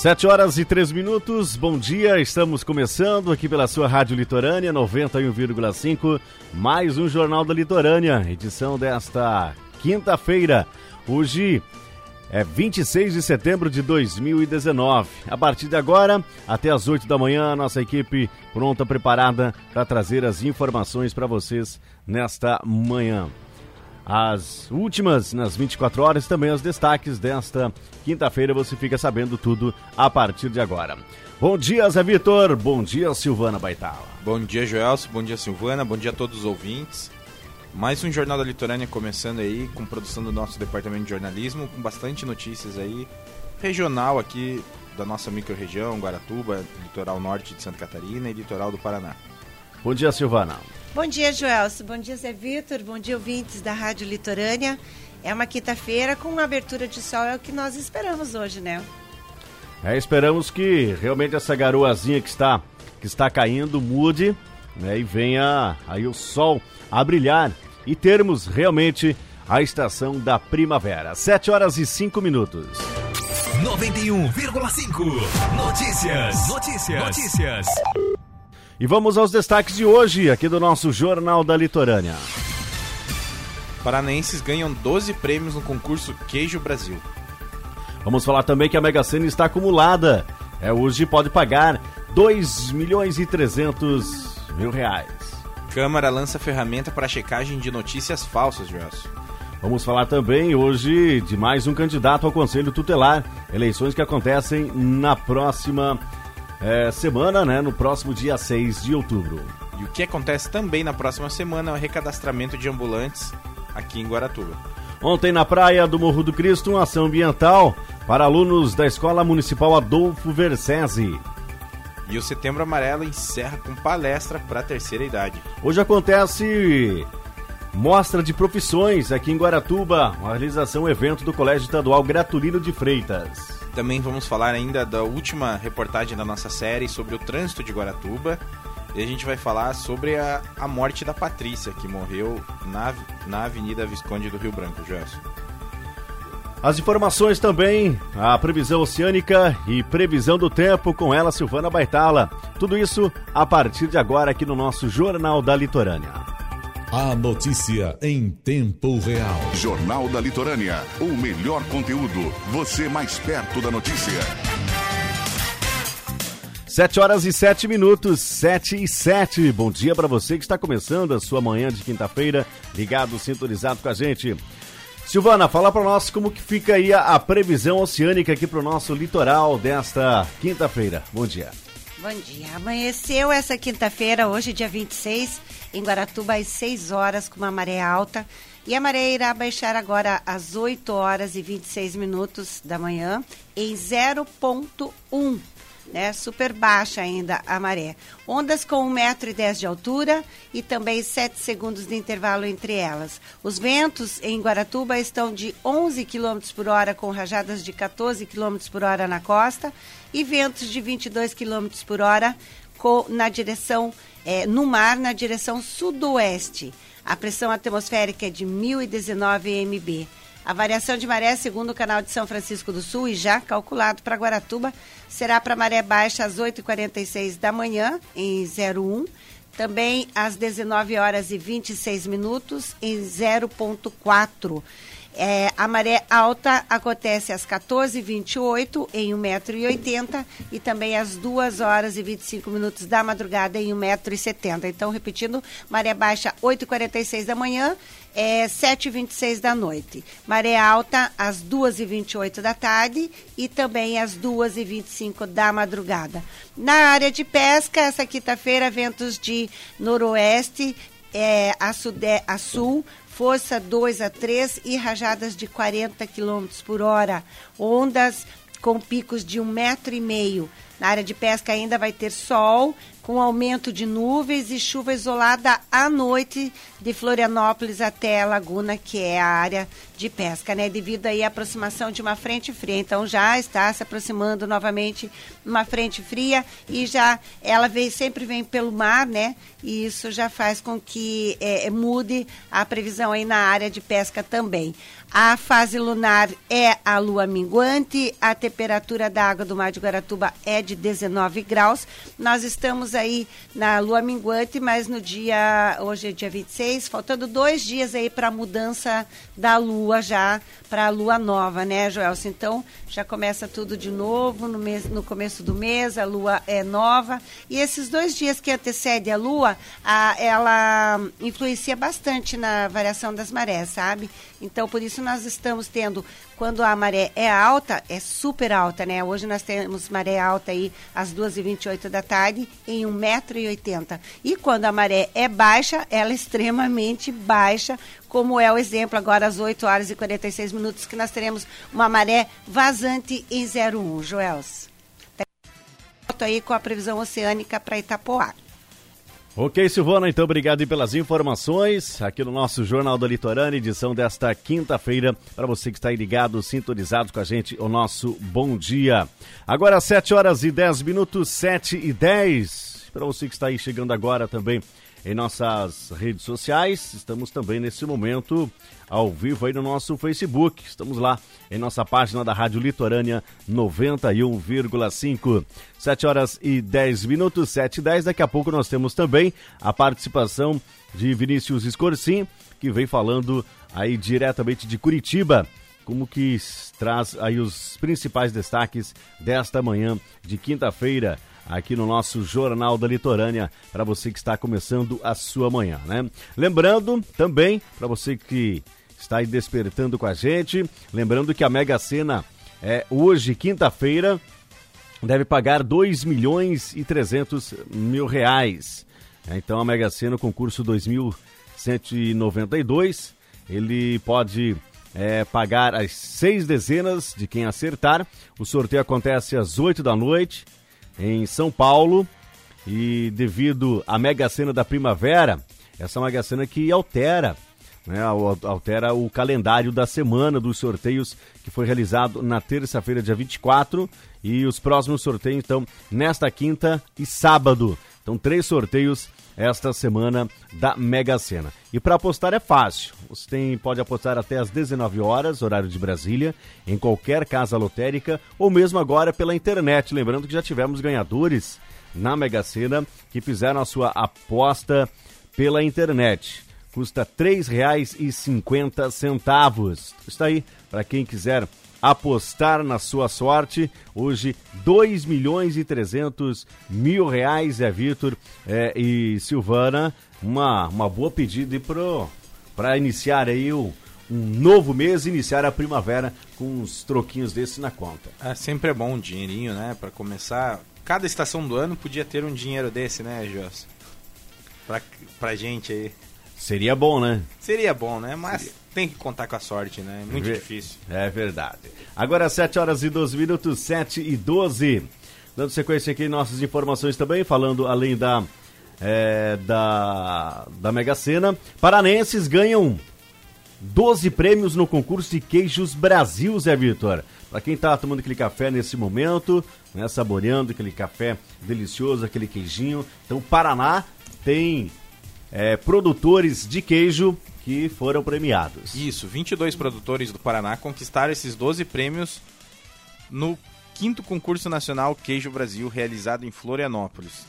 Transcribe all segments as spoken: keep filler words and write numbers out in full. sete horas e três minutos, bom dia, estamos começando aqui pela sua Rádio Litorânea, noventa e um vírgula cinco, mais um Jornal da Litorânea, edição desta quinta-feira, hoje é vinte e seis de setembro de dois mil e dezenove. A partir de agora, até as oito da manhã, a nossa equipe pronta, preparada para trazer as informações para vocês nesta manhã. As últimas, nas vinte e quatro horas, também os destaques desta quinta-feira. Você fica sabendo tudo a partir de agora. Bom dia, Zé Vitor. Bom dia, Silvana Baitala. Bom dia, Joelson. Bom dia, Silvana. Bom dia a todos os ouvintes. Mais um Jornal da Litorânea começando aí, com produção do nosso departamento de jornalismo, com bastante notícias aí, regional aqui da nossa micro-região, Guaratuba, litoral norte de Santa Catarina e litoral do Paraná. Bom dia, Silvana. Bom dia, Joelson. Bom dia, Zé Vitor. Bom dia, ouvintes da Rádio Litorânea. É uma quinta-feira com uma abertura de sol, é o que nós esperamos hoje, né? É, esperamos que realmente essa garoazinha que está, que está caindo mude, né, e venha aí o sol a brilhar e termos realmente a estação da primavera. sete horas e cinco minutos. noventa e um vírgula cinco Notícias. Notícias. Notícias. E vamos aos destaques de hoje, aqui do nosso Jornal da Litorânea. Paranaenses ganham doze prêmios no concurso Queijo Brasil. Vamos falar também que a Mega Sena está acumulada. É, hoje pode pagar dois milhões e trezentos mil reais. Câmara lança ferramenta para checagem de notícias falsas, Joelson. Vamos falar também hoje de mais um candidato ao Conselho Tutelar. Eleições que acontecem na próxima É, semana, né, no próximo dia seis de outubro. E o que acontece também na próxima semana é o recadastramento de ambulantes aqui em Guaratuba. Ontem na Praia do Morro do Cristo, uma ação ambiental para alunos da Escola Municipal Adolfo Versese. E o Setembro Amarelo encerra com palestra para a terceira idade. Hoje acontece Mostra de Profissões aqui em Guaratuba, uma realização um evento do Colégio Estadual Gratulino de Freitas. Também vamos falar ainda da última reportagem da nossa série sobre o trânsito de Guaratuba. E a gente vai falar sobre a, a morte da Patrícia, que morreu na, na Avenida Visconde do Rio Branco, Joelson. As informações também, a previsão oceânica e previsão do tempo com ela, Silvana Baitala. Tudo isso a partir de agora aqui no nosso Jornal da Litorânea. A notícia em tempo real. Jornal da Litorânea. O melhor conteúdo. Você mais perto da notícia. sete horas e sete minutos. sete e sete. Bom dia para você que está começando a sua manhã de quinta-feira. Ligado, sintonizado com a gente. Silvana, fala para nós como que fica aí a, a previsão oceânica aqui para o nosso litoral desta quinta-feira. Bom dia. Bom dia. Amanheceu essa quinta-feira, hoje, dia vinte e seis, em Guaratuba, às seis horas, com uma maré alta. E a maré irá baixar agora às oito horas e vinte e seis minutos da manhã, em zero vírgula um, né? Super baixa ainda a maré. Ondas com um metro e dez de altura e também sete segundos de intervalo entre elas. Os ventos em Guaratuba estão de onze quilômetros por hora, com rajadas de catorze quilômetros por hora na costa, e ventos de vinte e dois quilômetros por hora na direção, é, no mar, na direção sudoeste. A pressão atmosférica é de mil e dezenove milibar. A variação de maré, segundo o canal de São Francisco do Sul, e já calculado para Guaratuba, será para maré baixa às oito e quarenta e seis da manhã, em zero um, também às dezenove horas e vinte e seis minutos, em zero vírgula quatro. É, a maré alta acontece às quatorze e vinte e oito, em um metro e oitenta, e também às duas horas e vinte e cinco minutos da madrugada, em um metro e setenta. Então, repetindo, maré baixa, oito e quarenta e seis da manhã, é, sete e vinte e seis da noite. Maré alta, às duas e vinte e oito da tarde e também às duas e vinte e cinco da madrugada. Na área de pesca, essa quinta-feira, ventos de noroeste é, a, sudé, a sul, força dois a três e rajadas de quarenta quilômetros por hora. Ondas com picos de um metro e meio. Na área de pesca ainda vai ter sol, com aumento de nuvens e chuva isolada à noite de Florianópolis até Laguna, que é a área de pesca, né? Devido aí à aproximação de uma frente fria. Então já está se aproximando novamente uma frente fria e já ela vem, sempre vem pelo mar, né? E isso já faz com que é, mude a previsão aí na área de pesca também. A fase lunar é a lua minguante, a temperatura da água do mar de Guaratuba é de dezenove graus. Nós estamos aí na lua minguante, mas no dia, hoje é dia vinte e seis, faltando dois dias aí para a mudança da lua já para a lua nova, né, Joelson? Então, já começa tudo de novo no, mês, no começo do mês, a lua é nova. E esses dois dias que antecedem a lua, a, ela influencia bastante na variação das marés, sabe? Então, por isso nós estamos tendo, quando a maré é alta, é super alta, né? Hoje nós temos maré alta aí às duas e vinte e oito da tarde em um metro e oitenta. E quando a maré é baixa, ela é extremamente baixa, como é o exemplo agora às oito horas e quarenta e seis minutos, que nós teremos uma maré vazante em zero um. Joels, volto aí com a previsão oceânica para Itapoá. Ok, Silvana, então obrigado pelas informações aqui no nosso Jornal da Litorânea, edição desta quinta-feira. Para você que está aí ligado, sintonizado com a gente, o nosso bom dia. Agora sete horas e dez minutos, sete e dez. Para você que está aí chegando agora também em nossas redes sociais, estamos também nesse momento ao vivo aí no nosso Facebook. Estamos lá em nossa página da Rádio Litorânea noventa e um vírgula cinco. sete horas e dez minutos, sete e dez. Daqui a pouco nós temos também a participação de Vinícius Escorcim, que vem falando aí diretamente de Curitiba, como que traz aí os principais destaques desta manhã de quinta-feira, aqui no nosso Jornal da Litorânea, para você que está começando a sua manhã, né? Lembrando também, para você que está aí despertando com a gente, lembrando que a Mega Sena é hoje, quinta-feira, deve pagar dois milhões e trezentos mil reais. Então a Mega Sena, o concurso dois mil cento e noventa e dois, ele pode é, pagar as seis dezenas de quem acertar. O sorteio acontece às oito da noite, em São Paulo, e devido à Mega Sena da Primavera, essa Mega Sena que altera, né, altera o calendário da semana dos sorteios, que foi realizado na terça-feira, dia vinte e quatro, e os próximos sorteios, então, nesta quinta e sábado. Então, três sorteios esta semana da Mega Sena. E para apostar é fácil. Você tem, pode apostar até às dezenove horas, horário de Brasília, em qualquer casa lotérica, ou mesmo agora pela internet. Lembrando que já tivemos ganhadores na Mega Sena que fizeram a sua aposta pela internet. Custa três reais e cinquenta centavos. Está aí, para quem quiser apostar na sua sorte, hoje dois milhões e trezentos mil reais, Zé Vitor é, e Silvana, uma, uma boa pedida para iniciar aí o, um novo mês, iniciar a primavera com uns troquinhos desse na conta. É, sempre é bom um dinheirinho, né, para começar, cada estação do ano podia ter um dinheiro desse, né, Joss? Pra, pra gente aí. Seria bom, né? Seria bom, né, mas... Seria. Tem que contar com a sorte, né? É muito Ver... difícil. É verdade. Agora sete horas e doze minutos, sete e doze. Dando sequência aqui nossas informações também, falando além da, é, da, da Mega Sena. Paranenses ganham doze prêmios no concurso de Queijos Brasil, Zé Vitor. Para quem tá tomando aquele café nesse momento, né, saboreando aquele café delicioso, aquele queijinho. Então, o Paraná tem é, produtores de queijo que foram premiados. Isso, vinte e dois produtores do Paraná conquistaram esses doze prêmios no quinto concurso nacional Queijo Brasil, realizado em Florianópolis.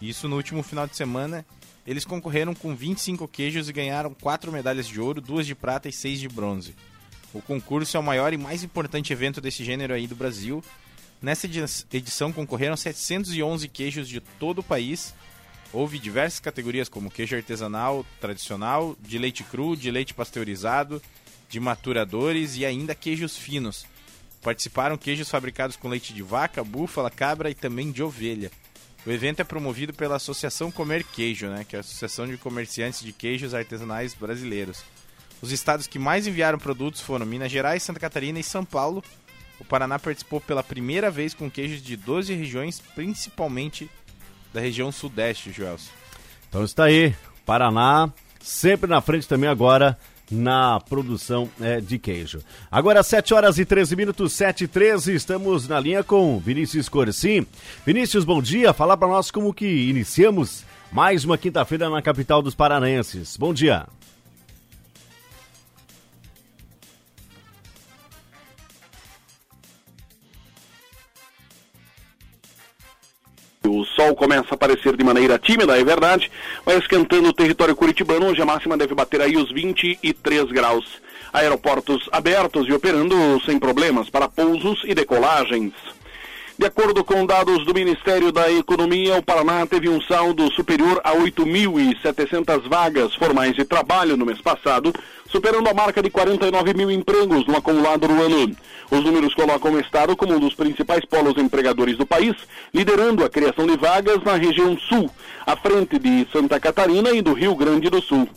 Isso no último final de semana. Eles concorreram com vinte e cinco queijos e ganharam quatro medalhas de ouro, duas de prata e seis de bronze. O concurso é o maior e mais importante evento desse gênero aí do Brasil. Nessa edição concorreram setecentos e onze queijos de todo o país. Houve diversas categorias como queijo artesanal, tradicional, de leite cru, de leite pasteurizado, de maturadores e ainda queijos finos. Participaram queijos fabricados com leite de vaca, búfala, cabra e também de ovelha. O evento é promovido pela Associação Comer Queijo, né, que é a Associação de Comerciantes de Queijos Artesanais Brasileiros. Os estados que mais enviaram produtos foram Minas Gerais, Santa Catarina e São Paulo, O Paraná participou pela primeira vez com queijos de doze regiões, principalmente da região sudeste, Joelson. Então está aí, Paraná sempre na frente também agora na produção é, de queijo. Agora sete horas e treze minutos, sete e treze, estamos na linha com Vinícius Corsim. Vinícius, bom dia, fala para nós como que iniciamos mais uma quinta-feira na capital dos paranaenses. Bom dia. O sol começa a aparecer de maneira tímida, é verdade, mas esquentando o território curitibano, hoje a máxima deve bater aí os vinte e três graus. Aeroportos abertos e operando sem problemas para pousos e decolagens. De acordo com dados do Ministério da Economia, o Paraná teve um saldo superior a oito mil e setecentas vagas formais de trabalho no mês passado, superando a marca de quarenta e nove mil empregos no acumulado do ano. Os números colocam o estado como um dos principais polos empregadores do país, liderando a criação de vagas na região sul, à frente de Santa Catarina e do Rio Grande do Sul.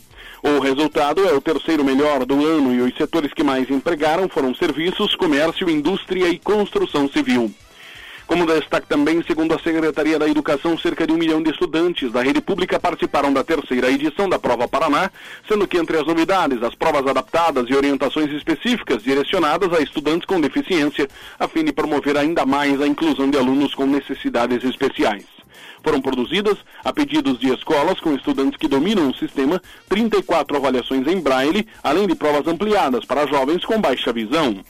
O resultado é o terceiro melhor do ano e os setores que mais empregaram foram serviços, comércio, indústria e construção civil. Como destaque também, segundo a Secretaria da Educação, cerca de um milhão de estudantes da rede pública participaram da terceira edição da Prova Paraná, sendo que entre as novidades, as provas adaptadas e orientações específicas direcionadas a estudantes com deficiência, a fim de promover ainda mais a inclusão de alunos com necessidades especiais. Foram produzidas, a pedidos de escolas com estudantes que dominam o sistema, trinta e quatro avaliações em braille, além de provas ampliadas para jovens com baixa visão.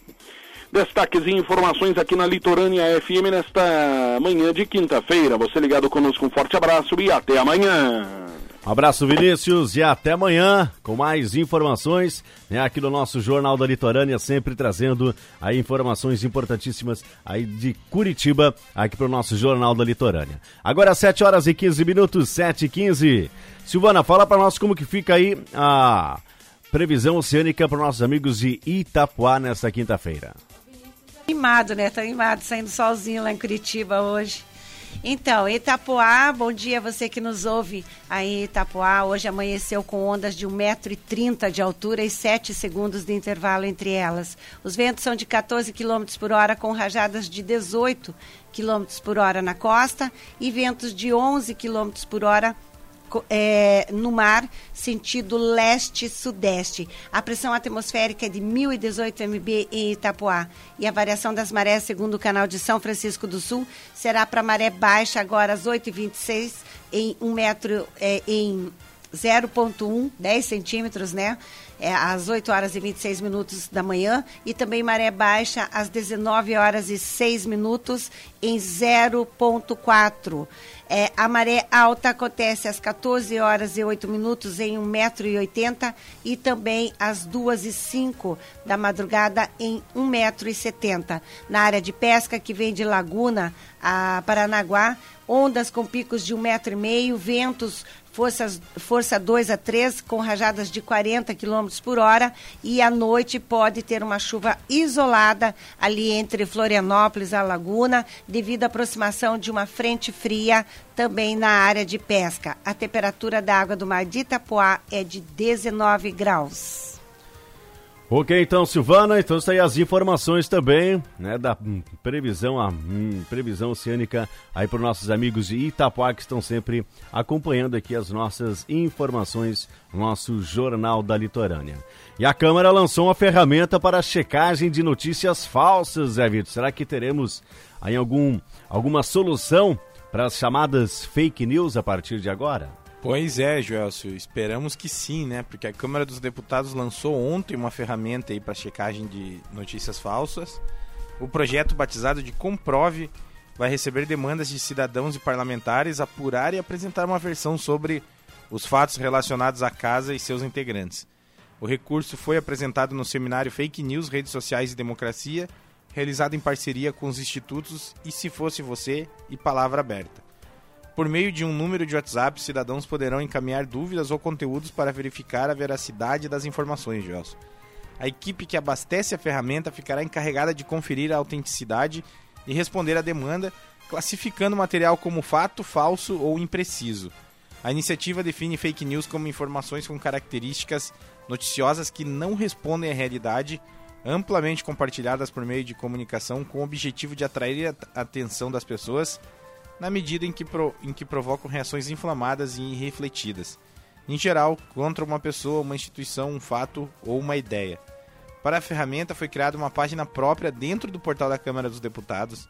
Destaques e informações aqui na Litorânea F M nesta manhã de quinta-feira. Você ligado conosco, um forte abraço e até amanhã. Um abraço, Vinícius, e até amanhã com mais informações, né, aqui no nosso Jornal da Litorânea, sempre trazendo aí informações importantíssimas aí de Curitiba, aqui para o nosso Jornal da Litorânea. Agora sete horas e quinze minutos, sete e quinze. Silvana, fala para nós como que fica aí a previsão oceânica para nossos amigos de Itapuá nesta quinta-feira. Animado, né? Tá animado, saindo solzinho lá em Curitiba hoje. Então, Itapuá, bom dia a você que nos ouve aí, Itapuá. Hoje amanheceu com ondas de um metro e trinta de altura e sete segundos de intervalo entre elas. Os ventos são de catorze quilômetros por hora com rajadas de dezoito quilômetros por hora na costa e ventos de onze quilômetros por hora É, no mar, sentido leste-sudeste. A pressão atmosférica é de mil e dezoito megapascais em Itapuá. E a variação das marés, segundo o canal de São Francisco do Sul, será para maré baixa agora às oito e vinte e seis, em um metro, é, em zero vírgula um, dez centímetros, né? É, às oito horas e vinte e seis minutos da manhã, e também maré baixa às dezenove horas e seis minutos em zero vírgula quatro. É, a maré alta acontece às quatorze horas e oito minutos em um metro e oitenta e também às duas e cinco da madrugada em um metro e setenta. Na área de pesca que vem de Laguna a Paranaguá, ondas com picos de um metro e meio, ventos forças, força dois a três com rajadas de quarenta quilômetros por hora e à noite pode ter uma chuva isolada ali entre Florianópolis e a Laguna devido à aproximação de uma frente fria também na área de pesca. A temperatura da água do mar de Itapuá é de dezenove graus. Ok, então, Silvana, então está aí as informações também, né, da previsão, a, hum, previsão oceânica aí para os nossos amigos de Itapuá que estão sempre acompanhando aqui as nossas informações, nosso Jornal da Litorânea. E a Câmara lançou uma ferramenta para checagem de notícias falsas, Zé Vitor. Será que teremos aí algum, alguma solução para as chamadas fake news a partir de agora? Pois é, Joelson, esperamos que sim, né? Porque a Câmara dos Deputados lançou ontem uma ferramenta aí para checagem de notícias falsas. O projeto, batizado de Comprove, vai receber demandas de cidadãos e parlamentares, apurar e apresentar uma versão sobre os fatos relacionados à casa e seus integrantes. O recurso foi apresentado no seminário Fake News, Redes Sociais e Democracia, realizado em parceria com os institutos E Se Fosse Você e Palavra Aberta. Por meio de um número de WhatsApp, cidadãos poderão encaminhar dúvidas ou conteúdos para verificar a veracidade das informações, Joelson. A equipe que abastece a ferramenta ficará encarregada de conferir a autenticidade e responder à demanda, classificando o material como fato, falso ou impreciso. A iniciativa define fake news como informações com características noticiosas que não respondem à realidade amplamente compartilhadas por meio de comunicação com o objetivo de atrair a atenção das pessoas na medida em que, pro, em que provocam reações inflamadas e irrefletidas, em geral, contra uma pessoa, uma instituição, um fato ou uma ideia. Para a ferramenta foi criada uma página própria dentro do portal da Câmara dos Deputados.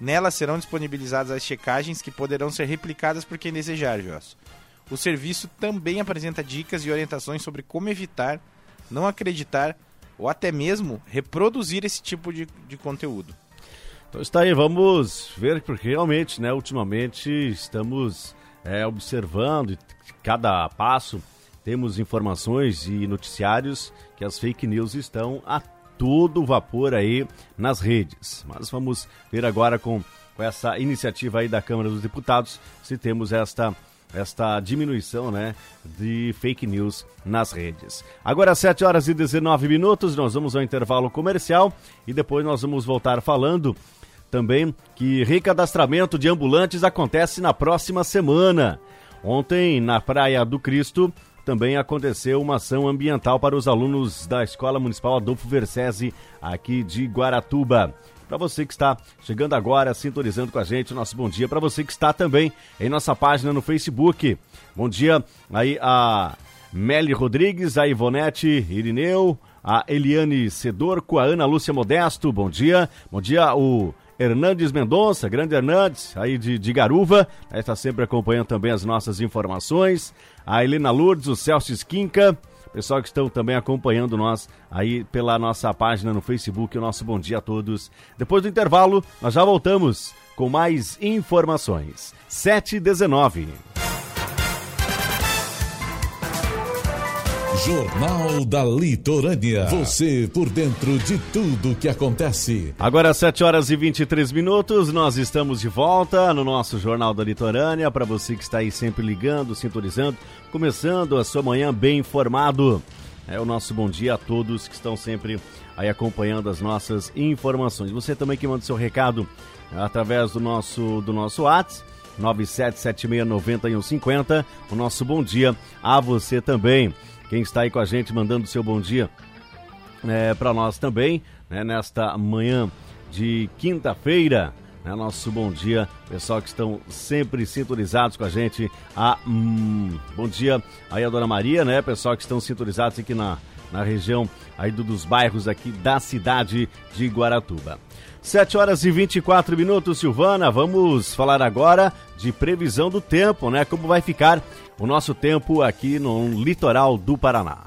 Nela serão disponibilizadas as checagens que poderão ser replicadas por quem desejar, Joss. O serviço também apresenta dicas e orientações sobre como evitar, não acreditar ou até mesmo reproduzir esse tipo de, de conteúdo. Então está aí, vamos ver, porque realmente, né, ultimamente estamos é, observando cada passo, temos informações e noticiários que as fake news estão a todo vapor aí nas redes. Mas vamos ver agora com, com essa iniciativa aí da Câmara dos Deputados, se temos esta... esta diminuição, né, de fake news nas redes. Agora, às sete horas e dezenove minutos, nós vamos ao intervalo comercial e depois nós vamos voltar falando também que recadastramento de ambulantes acontece na próxima semana. Ontem, na Praia do Cristo, também aconteceu uma ação ambiental para os alunos da Escola Municipal Adolfo Versese, aqui de Guaratuba. Para você que está chegando agora, sintonizando com a gente, nosso bom dia. Para você que está também em nossa página no Facebook. Bom dia aí a Meli Rodrigues, a Ivonete Irineu, a Eliane Sedorco, a Ana Lúcia Modesto, bom dia. Bom dia o Hernandes Mendonça, grande Hernandes, aí de, de Garuva, está sempre acompanhando também as nossas informações. A Helena Lourdes, o Celso Esquinca. Pessoal que estão também acompanhando nós aí pela nossa página no Facebook, o nosso bom dia a todos. Depois do intervalo, nós já voltamos com mais informações. sete e dezenove. Jornal da Litorânea. Você por dentro de tudo que acontece. Agora, às sete horas e vinte e três minutos, nós estamos de volta no nosso Jornal da Litorânea. Para você que está aí sempre ligando, sintonizando, começando a sua manhã bem informado. É o nosso bom dia a todos que estão sempre aí acompanhando as nossas informações. Você também que manda seu recado através do nosso, do nosso WhatsApp, nove sete sete seis, nove um cinco zero. O nosso bom dia a você também. Quem está aí com a gente mandando seu bom dia é, para nós também, né, nesta manhã de quinta-feira, né, nosso bom dia, pessoal que estão sempre sintonizados com a gente. A, hum, bom dia aí a Dona Maria, né, pessoal que estão sintonizados aqui na, na região aí do, dos bairros aqui da cidade de Guaratuba. sete horas e vinte e quatro minutos, Silvana, vamos falar agora de previsão do tempo, né, como vai ficar o nosso tempo aqui no litoral do Paraná.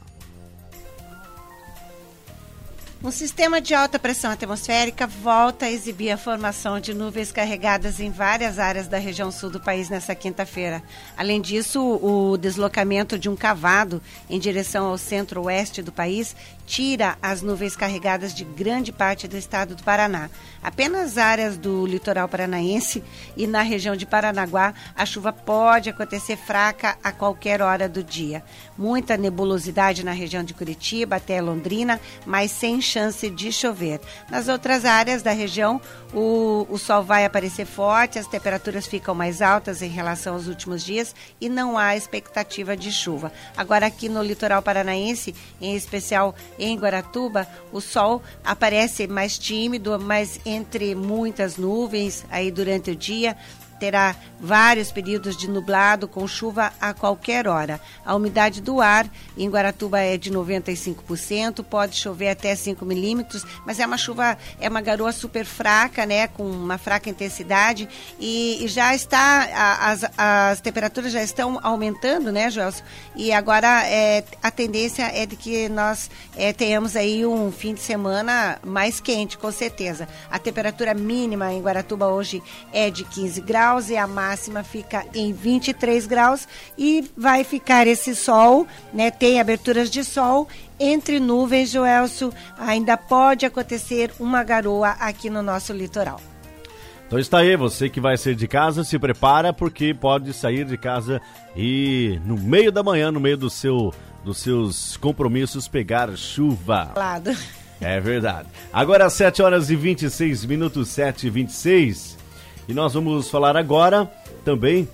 Um sistema de alta pressão atmosférica volta a exibir a formação de nuvens carregadas em várias áreas da região sul do país nesta quinta-feira. Além disso, o deslocamento de um cavado em direção ao centro-oeste do país tira as nuvens carregadas de grande parte do estado do Paraná. Apenas áreas do litoral paranaense e na região de Paranaguá, a chuva pode acontecer fraca a qualquer hora do dia. Muita nebulosidade na região de Curitiba até Londrina, mas sem chance de chover. Nas outras áreas da região, o, o sol vai aparecer forte, as temperaturas ficam mais altas em relação aos últimos dias e não há expectativa de chuva. Agora aqui no litoral paranaense, em especial em Guaratuba, o sol aparece mais tímido, mas entre muitas nuvens aí durante o dia, terá vários períodos de nublado com chuva a qualquer hora. A umidade do ar em Guaratuba é de noventa e cinco por cento, pode chover até cinco milímetros, mas é uma chuva, é uma garoa super fraca, né, com uma fraca intensidade e, e já está, a, as, as temperaturas já estão aumentando, né, Joelson? E agora é, a tendência é de que nós é, tenhamos aí um fim de semana mais quente, com certeza. A temperatura mínima em Guaratuba hoje é de quinze graus, e a máxima fica em vinte e três graus e vai ficar esse sol, né? Tem aberturas de sol entre nuvens, Joelson, ainda pode acontecer uma garoa aqui no nosso litoral. Então está aí, você que vai sair de casa, se prepara porque pode sair de casa e no meio da manhã, no meio do seu, dos seus compromissos, pegar chuva. Claro. É verdade. Agora às sete horas e vinte e seis minutos, sete e vinte e seis. E nós vamos falar agora também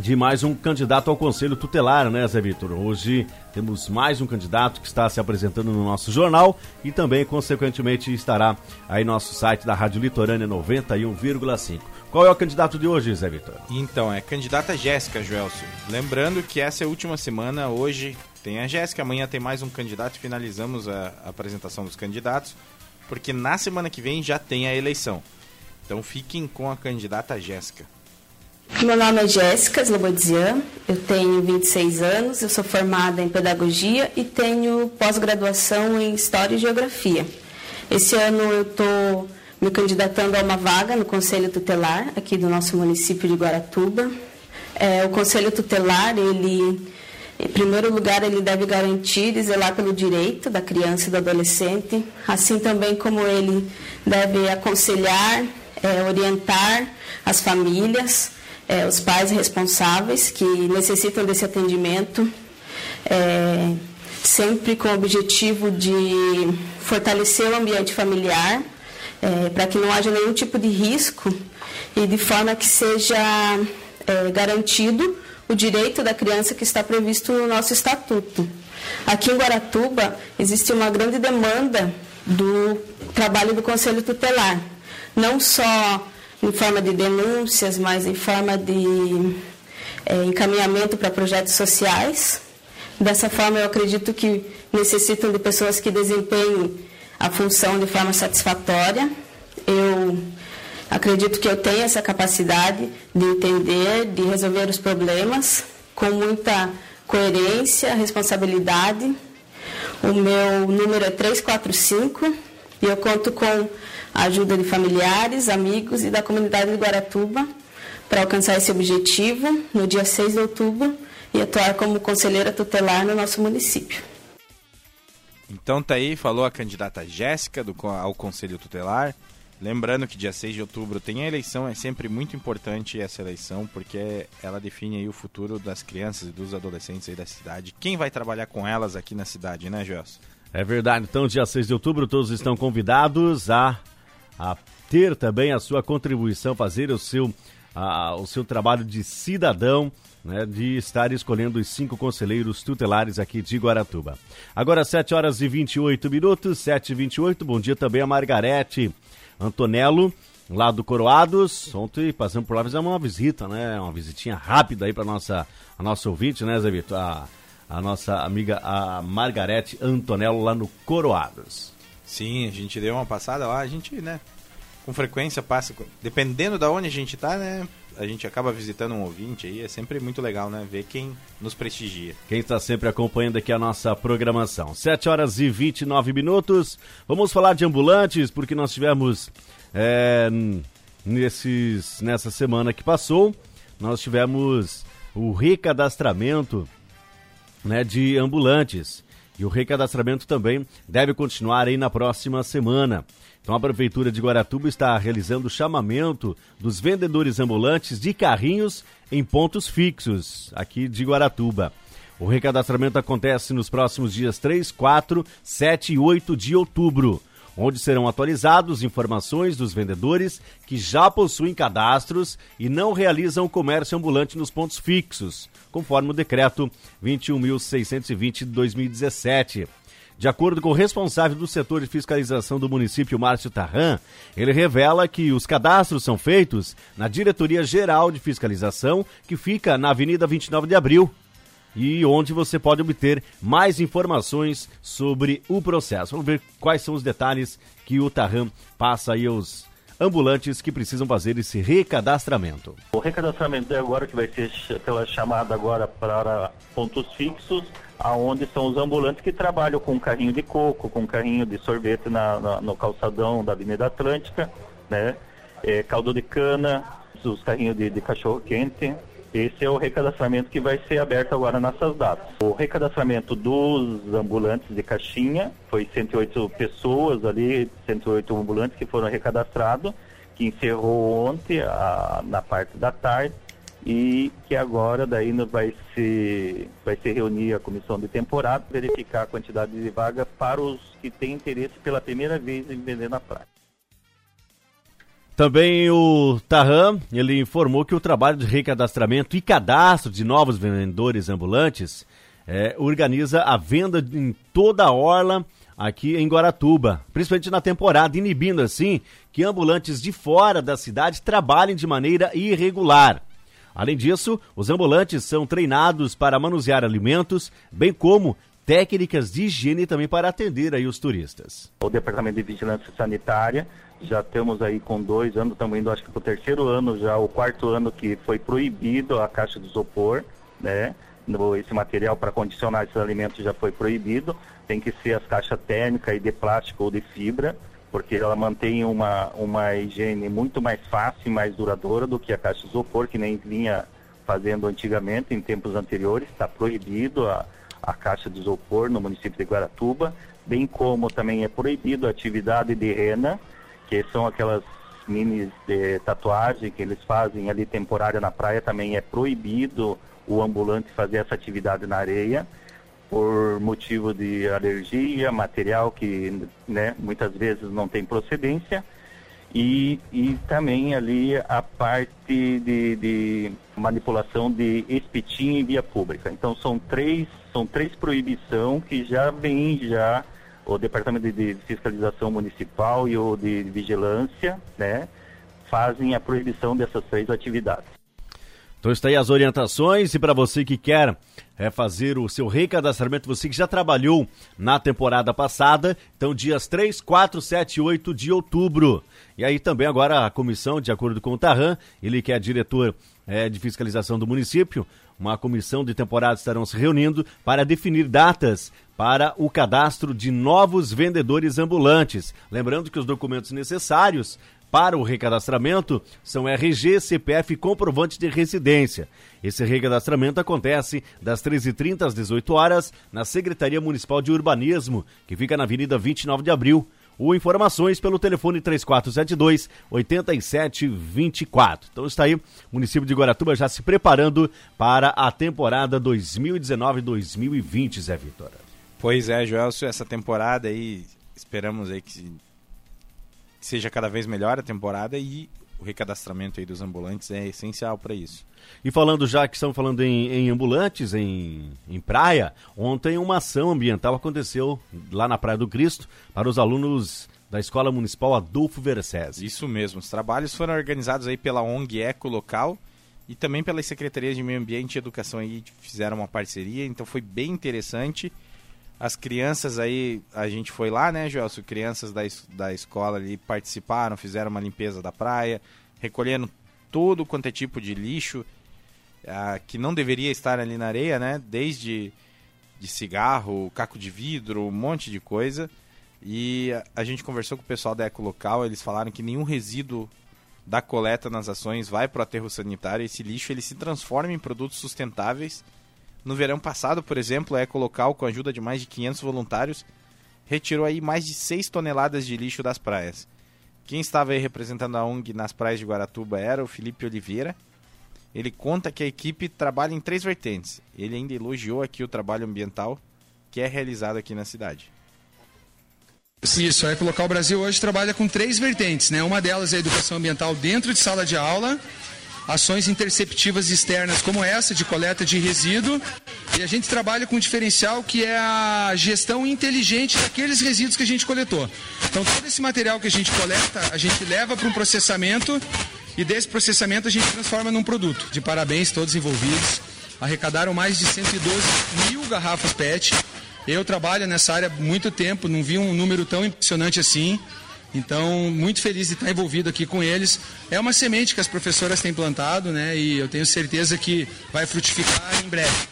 de mais um candidato ao Conselho Tutelar, né, Zé Vitor? Hoje temos mais um candidato que está se apresentando no nosso jornal e também, consequentemente, estará aí no nosso site da Rádio Litorânea noventa e um vírgula cinco. Qual é o candidato de hoje, Zé Vitor? Então, é candidata Jéssica, Joelson. Lembrando que essa é a última semana, hoje tem a Jéssica, amanhã tem mais um candidato e finalizamos a, a apresentação dos candidatos, porque na semana que vem já tem a eleição. Então fiquem com a candidata Jéssica. Meu nome é Jéssica Slobodzian, eu tenho vinte e seis anos, eu sou formada em Pedagogia e tenho pós-graduação em História e Geografia. Esse ano eu estou me candidatando a uma vaga no Conselho Tutelar, aqui do nosso município de Guaratuba. É, o Conselho Tutelar, ele, em primeiro lugar, ele deve garantir e zelar pelo direito da criança e do adolescente, assim também como ele deve aconselhar, é, orientar as famílias, É, os pais responsáveis que necessitam desse atendimento, é, sempre com o objetivo de fortalecer o ambiente familiar, é, para que não haja nenhum tipo de risco e de forma que seja é, garantido o direito da criança que está previsto no nosso estatuto. Aqui em Guaratuba existe uma grande demanda do trabalho do Conselho Tutelar, não só em forma de denúncias, mas em forma de é, encaminhamento para projetos sociais. Dessa forma, eu acredito que necessitam de pessoas que desempenhem a função de forma satisfatória. Eu acredito que eu tenho essa capacidade de entender, de resolver os problemas com muita coerência, responsabilidade. O meu número é três quatro cinco e eu conto com a ajuda de familiares, amigos e da comunidade de Guaratuba para alcançar esse objetivo no dia seis de outubro e atuar como conselheira tutelar no nosso município. Então tá aí, falou a candidata Jéssica do, ao Conselho Tutelar. Lembrando que dia seis de outubro tem a eleição, é sempre muito importante essa eleição porque ela define aí o futuro das crianças e dos adolescentes aí da cidade. Quem vai trabalhar com elas aqui na cidade, né, Joelson? É verdade, então dia seis de outubro todos estão convidados a a ter também a sua contribuição, fazer o seu, a, o seu trabalho de cidadão, né, de estar escolhendo os cinco conselheiros tutelares aqui de Guaratuba. Agora sete horas e vinte e oito minutos, sete e vinte e oito, bom dia também a Margarete Antonello, lá do Coroados. Ontem passamos por lá, fizemos uma visita, né, uma visitinha rápida aí para nossa, a nossa ouvinte, né, Zé Vitor, a, a nossa amiga a Margarete Antonello lá no Coroados. Sim, a gente deu uma passada lá, a gente, né, com frequência passa, dependendo da onde a gente tá, né, a gente acaba visitando um ouvinte aí, é sempre muito legal, né, ver quem nos prestigia. Quem está sempre acompanhando aqui a nossa programação. sete horas e vinte e nove minutos, vamos falar de ambulantes, porque nós tivemos, é, nesses, nessa semana que passou, nós tivemos o recadastramento, né, de ambulantes. E o recadastramento também deve continuar aí na próxima semana. Então a Prefeitura de Guaratuba está realizando o chamamento dos vendedores ambulantes de carrinhos em pontos fixos aqui de Guaratuba. O recadastramento acontece nos próximos dias três, quatro, sete e oito de outubro, onde serão atualizadas informações dos vendedores que já possuem cadastros e não realizam comércio ambulante nos pontos fixos, conforme o decreto vinte e um mil seiscentos e vinte de dois mil e dezessete. De acordo com o responsável do setor de fiscalização do município, Márcio Tarran, ele revela que os cadastros são feitos na Diretoria Geral de Fiscalização, que fica na Avenida vinte e nove de Abril, e onde você pode obter mais informações sobre o processo. Vamos ver quais são os detalhes que o Tarran passa aí aos ambulantes que precisam fazer esse recadastramento. O recadastramento é agora que vai ser pela chamada agora para pontos fixos, aonde são os ambulantes que trabalham com carrinho de coco, com carrinho de sorvete na, na, no calçadão da Avenida Atlântica, né? É, caldo de cana, os carrinhos de, de cachorro quente. Esse é o recadastramento que vai ser aberto agora nessas datas. O recadastramento dos ambulantes de caixinha foi cento e oito pessoas ali, cento e oito ambulantes que foram recadastrados, que encerrou ontem a, na parte da tarde e que agora daí vai se, vai se reunir a comissão de temporada, verificar a quantidade de vaga para os que têm interesse pela primeira vez em vender na praia. Também o Tarran, ele informou que o trabalho de recadastramento e cadastro de novos vendedores ambulantes é, organiza a venda em toda a orla aqui em Guaratuba, principalmente na temporada, inibindo assim que ambulantes de fora da cidade trabalhem de maneira irregular. Além disso, os ambulantes são treinados para manusear alimentos, bem como técnicas de higiene também para atender aí os turistas. O Departamento de Vigilância Sanitária, já estamos aí com dois anos, estamos indo acho que para o terceiro ano já, o quarto ano que foi proibido a caixa de isopor, né? Esse material para condicionar esses alimentos já foi proibido, tem que ser as caixas térmicas de plástico ou de fibra, porque ela mantém uma, uma higiene muito mais fácil e mais duradoura do que a caixa de isopor, que nem vinha fazendo antigamente, em tempos anteriores. Está proibido a, a caixa de isopor no município de Guaratuba, bem como também é proibido a atividade de henna, que são aquelas minis de tatuagem que eles fazem ali temporária na praia. Também é proibido o ambulante fazer essa atividade na areia, por motivo de alergia, material que, né, muitas vezes não tem procedência, e, e também ali a parte de, de manipulação de espetinho em via pública. Então são três, são três proibições que já vem já o Departamento de Fiscalização Municipal e o de Vigilância, né, fazem a proibição dessas três atividades. Então está aí as orientações, e para você que quer é, fazer o seu recadastramento, você que já trabalhou na temporada passada, então dias três, quatro, sete e oito de outubro. E aí também agora a comissão, de acordo com o Tarran, ele que é diretor é, de fiscalização do município, uma comissão de temporada estarão se reunindo para definir datas para o cadastro de novos vendedores ambulantes. Lembrando que os documentos necessários para o recadastramento são R G, C P F e comprovante de residência. Esse recadastramento acontece das treze e trinta às dezoito horas na Secretaria Municipal de Urbanismo, que fica na Avenida vinte e nove de Abril, ou informações pelo telefone três quatro sete dois, oito sete dois quatro. Então está aí o município de Guaratuba já se preparando para a temporada dois mil e dezenove, dois mil e vinte, Zé Vitor. Pois é, Joelson, essa temporada aí, esperamos aí que seja cada vez melhor a temporada, e o recadastramento aí dos ambulantes é essencial para isso. E falando já que estamos falando em, em ambulantes, em, em praia, ontem uma ação ambiental aconteceu lá na Praia do Cristo para os alunos da Escola Municipal Adolfo Versese. Isso mesmo, os trabalhos foram organizados aí pela ONG Ecolocal e também pelas Secretarias de Meio Ambiente e Educação, aí fizeram uma parceria, então foi bem interessante. As crianças aí, a gente foi lá, né, Joelson? Crianças da, da escola ali participaram, fizeram uma limpeza da praia, recolhendo todo quanto é tipo de lixo ah, que não deveria estar ali na areia, né? Desde de cigarro, caco de vidro, um monte de coisa. E a, a gente conversou com o pessoal da Ecolocal, eles falaram que nenhum resíduo da coleta nas ações vai para o aterro sanitário. Esse lixo ele se transforma em produtos sustentáveis. No verão passado, por exemplo, a Ecolocal, com a ajuda de mais de quinhentos voluntários, retirou aí mais de seis toneladas de lixo das praias. Quem estava aí representando a ONG nas praias de Guaratuba era o Felipe Oliveira. Ele conta que a equipe trabalha em três vertentes. Ele ainda elogiou aqui o trabalho ambiental que é realizado aqui na cidade. Isso, a Ecolocal Brasil hoje trabalha com três vertentes, né? Uma delas é a educação ambiental dentro de sala de aula, ações interceptivas externas como essa de coleta de resíduo, e a gente trabalha com um diferencial que é a gestão inteligente daqueles resíduos que a gente coletou. Então todo esse material que a gente coleta, a gente leva para um processamento, e desse processamento a gente transforma num produto. De parabéns a todos envolvidos, arrecadaram mais de cento e doze mil garrafas P E T. Eu trabalho nessa área há muito tempo, não vi um número tão impressionante assim. Então, muito feliz de estar envolvido aqui com eles. É uma semente que as professoras têm plantado, né? E eu tenho certeza que vai frutificar em breve.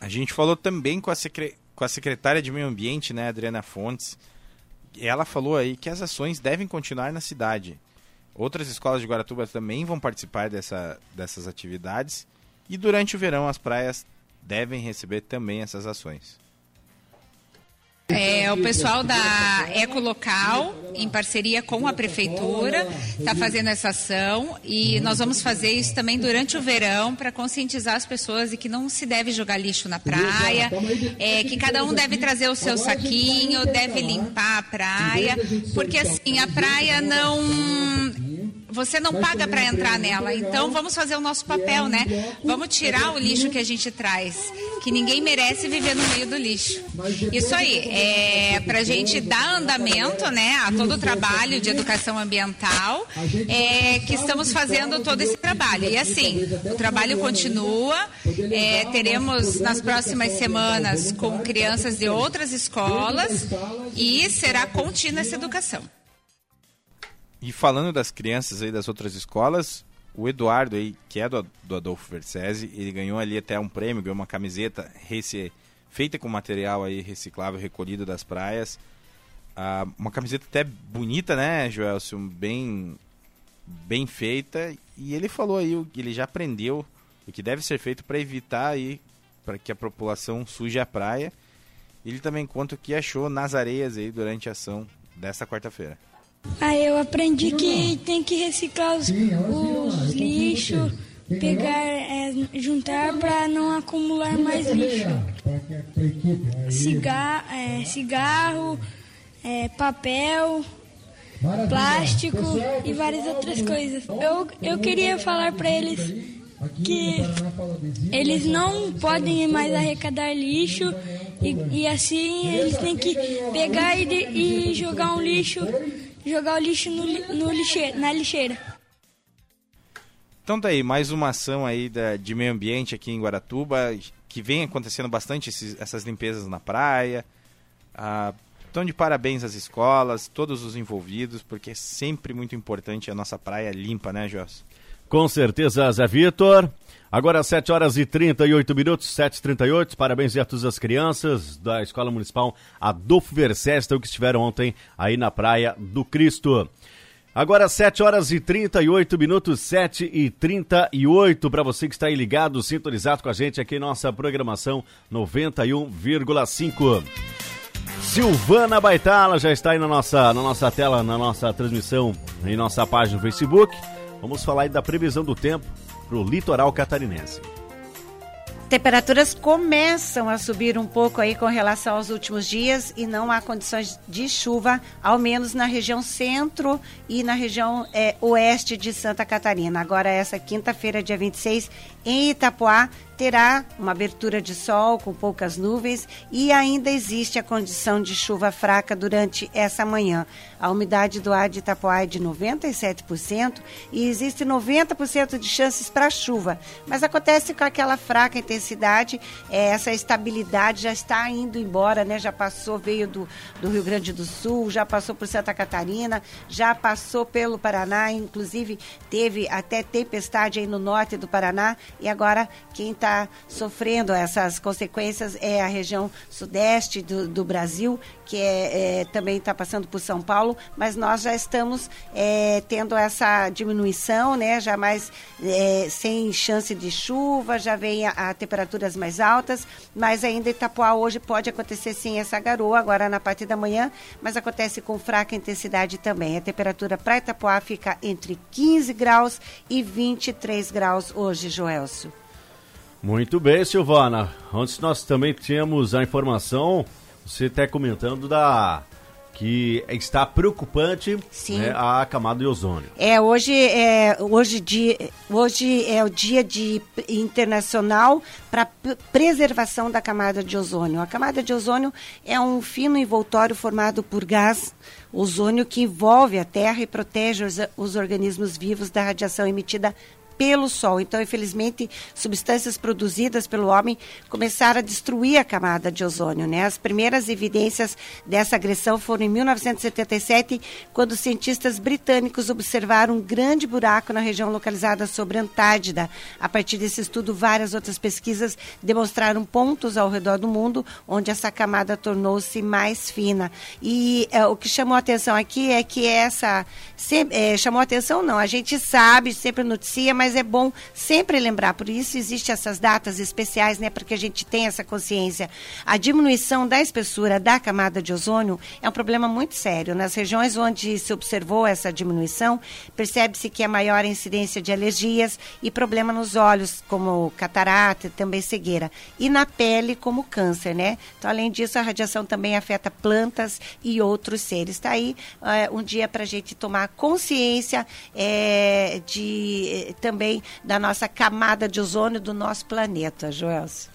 A gente falou também com a, secre... com a secretária de Meio Ambiente, né, Adriana Fontes. Ela falou aí que as ações devem continuar na cidade. Outras escolas de Guaratuba também vão participar dessa... dessas atividades. E durante o verão, as praias devem receber também essas ações. É, o pessoal da Ecolocal, em parceria com a Prefeitura, está fazendo essa ação, e nós vamos fazer isso também durante o verão para conscientizar as pessoas de que não se deve jogar lixo na praia, é, que cada um deve trazer o seu saquinho, deve limpar a praia, porque assim, a praia não... você não paga para entrar nela, então vamos fazer o nosso papel, né? Vamos tirar o lixo que a gente traz, que ninguém merece viver no meio do lixo. Isso aí, é para a gente dar andamento, né, a todo o trabalho de educação ambiental, é, que estamos fazendo todo esse trabalho. E assim, o trabalho continua, é, teremos nas próximas semanas com crianças de outras escolas e será contínua essa educação. E falando das crianças aí das outras escolas, o Eduardo aí, que é do, do Adolfo Versese, ele ganhou ali até um prêmio, ganhou uma camiseta rece... feita com material aí reciclável, recolhido das praias. Ah, uma camiseta até bonita, né, Joelson? Bem, bem feita. E ele falou aí, ele já aprendeu o que deve ser feito para evitar aí, para que a população suje a praia. Ele também conta o que achou nas areias aí durante a ação desta quarta-feira. Aí eu aprendi que tem que reciclar os, os lixos, pegar, é, juntar para não acumular mais lixo. Cigarro, é, cigarro é, papel, plástico e várias outras coisas. Eu, eu queria falar para eles que eles não podem mais arrecadar lixo e, e assim eles têm que pegar e, de, e jogar um lixo... jogar o lixo no, no lixeira, na lixeira. Então tá aí, mais uma ação aí da, de meio ambiente aqui em Guaratuba, que vem acontecendo bastante esses, essas limpezas na praia. Ah, então de parabéns às escolas, todos os envolvidos, porque é sempre muito importante a nossa praia limpa, né, Joss? Com certeza, Zé Vitor. Agora às sete horas e trinta e oito minutos, sete e trinta e oito, parabéns a todas as crianças da Escola Municipal Adolfo Versese que estiveram ontem aí na Praia do Cristo. Agora às sete horas e trinta e oito minutos, sete e trinta e oito, para você que está aí ligado, sintonizado com a gente aqui em nossa programação noventa e um vírgula cinco. Silvana Baitala já está aí na nossa, na nossa tela, na nossa transmissão, em nossa página no Facebook. Vamos falar aí da previsão do tempo para o litoral catarinense. Temperaturas começam a subir um pouco aí com relação aos últimos dias e não há condições de chuva, ao menos na região centro e na região é, oeste de Santa Catarina. Agora essa quinta-feira, dia vinte e seis, em Itapoá, terá uma abertura de sol com poucas nuvens e ainda existe a condição de chuva fraca durante essa manhã. A umidade do ar de Itapoá é de noventa e sete por cento e existe noventa por cento de chances para chuva, mas acontece com aquela fraca intensidade, é, essa estabilidade já está indo embora, né? Já passou, veio do, do Rio Grande do Sul, já passou por Santa Catarina, já passou pelo Paraná, inclusive teve até tempestade aí no norte do Paraná e agora quem está sofrendo essas consequências é a região sudeste do, do Brasil, que é, é, também está passando por São Paulo, mas nós já estamos é, tendo essa diminuição, né? Já mais é, sem chance de chuva, já vem a, a temperaturas mais altas, mas ainda Itapoá hoje pode acontecer sim essa garoa, agora na parte da manhã, mas acontece com fraca intensidade também. A temperatura para Itapoá fica entre quinze graus e vinte e três graus hoje, Joelso. Muito bem, Silvana. Antes nós também tínhamos a informação, você está comentando da... que está preocupante, né, a camada de ozônio. É, hoje é, hoje dia, hoje é o dia de, internacional para p- preservação da camada de ozônio. A camada de ozônio é um fino envoltório formado por gás ozônio que envolve a Terra e protege os, os organismos vivos da radiação emitida pelo sol. Então, infelizmente, substâncias produzidas pelo homem começaram a destruir a camada de ozônio, né? As primeiras evidências dessa agressão foram em mil novecentos e setenta e sete, quando cientistas britânicos observaram um grande buraco na região localizada sobre a Antártida. A partir desse estudo, várias outras pesquisas demonstraram pontos ao redor do mundo onde essa camada tornou-se mais fina. E é, o que chamou a atenção aqui é que essa... Se, é, chamou a atenção, não. A gente sabe, sempre noticia, mas mas é bom sempre lembrar, por isso existem essas datas especiais, né, para que a gente tenha essa consciência. A diminuição da espessura da camada de ozônio é um problema muito sério. Nas regiões onde se observou essa diminuição, percebe-se que é maior a incidência de alergias e problema nos olhos, como catarata e também cegueira, e na pele, como câncer, né? Então, além disso, a radiação também afeta plantas e outros seres. Está aí uh, um dia para a gente tomar consciência é, de, também da nossa camada de ozônio do nosso planeta, Joelson.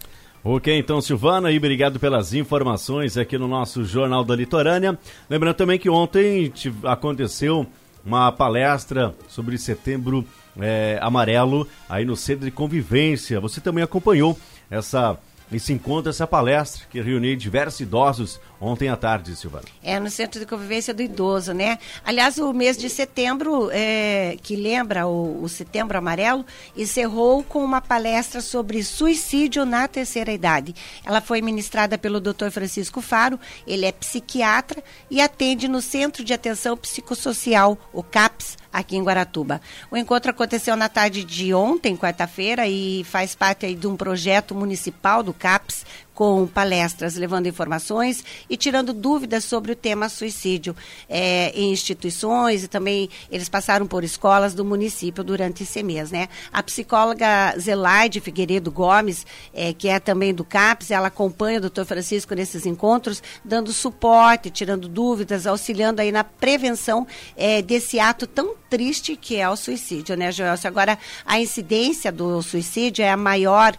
Ok, então, Silvana, e obrigado pelas informações aqui no nosso Jornal da Litorânea. Lembrando também que ontem aconteceu uma palestra sobre Setembro é, Amarelo aí no Centro de Convivência. Você também acompanhou essa... Esse encontro, essa palestra que reuniu diversos idosos ontem à tarde, Silvana. É, no Centro de Convivência do Idoso, né? Aliás, o mês de setembro, é, que lembra o, o Setembro Amarelo, encerrou com uma palestra sobre suicídio na terceira idade. Ela foi ministrada pelo doutor Francisco Faro, ele é psiquiatra e atende no Centro de Atenção Psicossocial, o CAPS, aqui em Guaratuba. O encontro aconteceu na tarde de ontem, quarta-feira, e faz parte aí de um projeto municipal do CAPS, com palestras, levando informações e tirando dúvidas sobre o tema suicídio é, em instituições, e também eles passaram por escolas do município durante esse mês, né? A psicóloga Zelaide Figueiredo Gomes, é, que é também do CAPS, ela acompanha o doutor Francisco nesses encontros, dando suporte, tirando dúvidas, auxiliando aí na prevenção é, desse ato tão triste que é o suicídio, né, Joelson? Agora, a incidência do suicídio é a maior,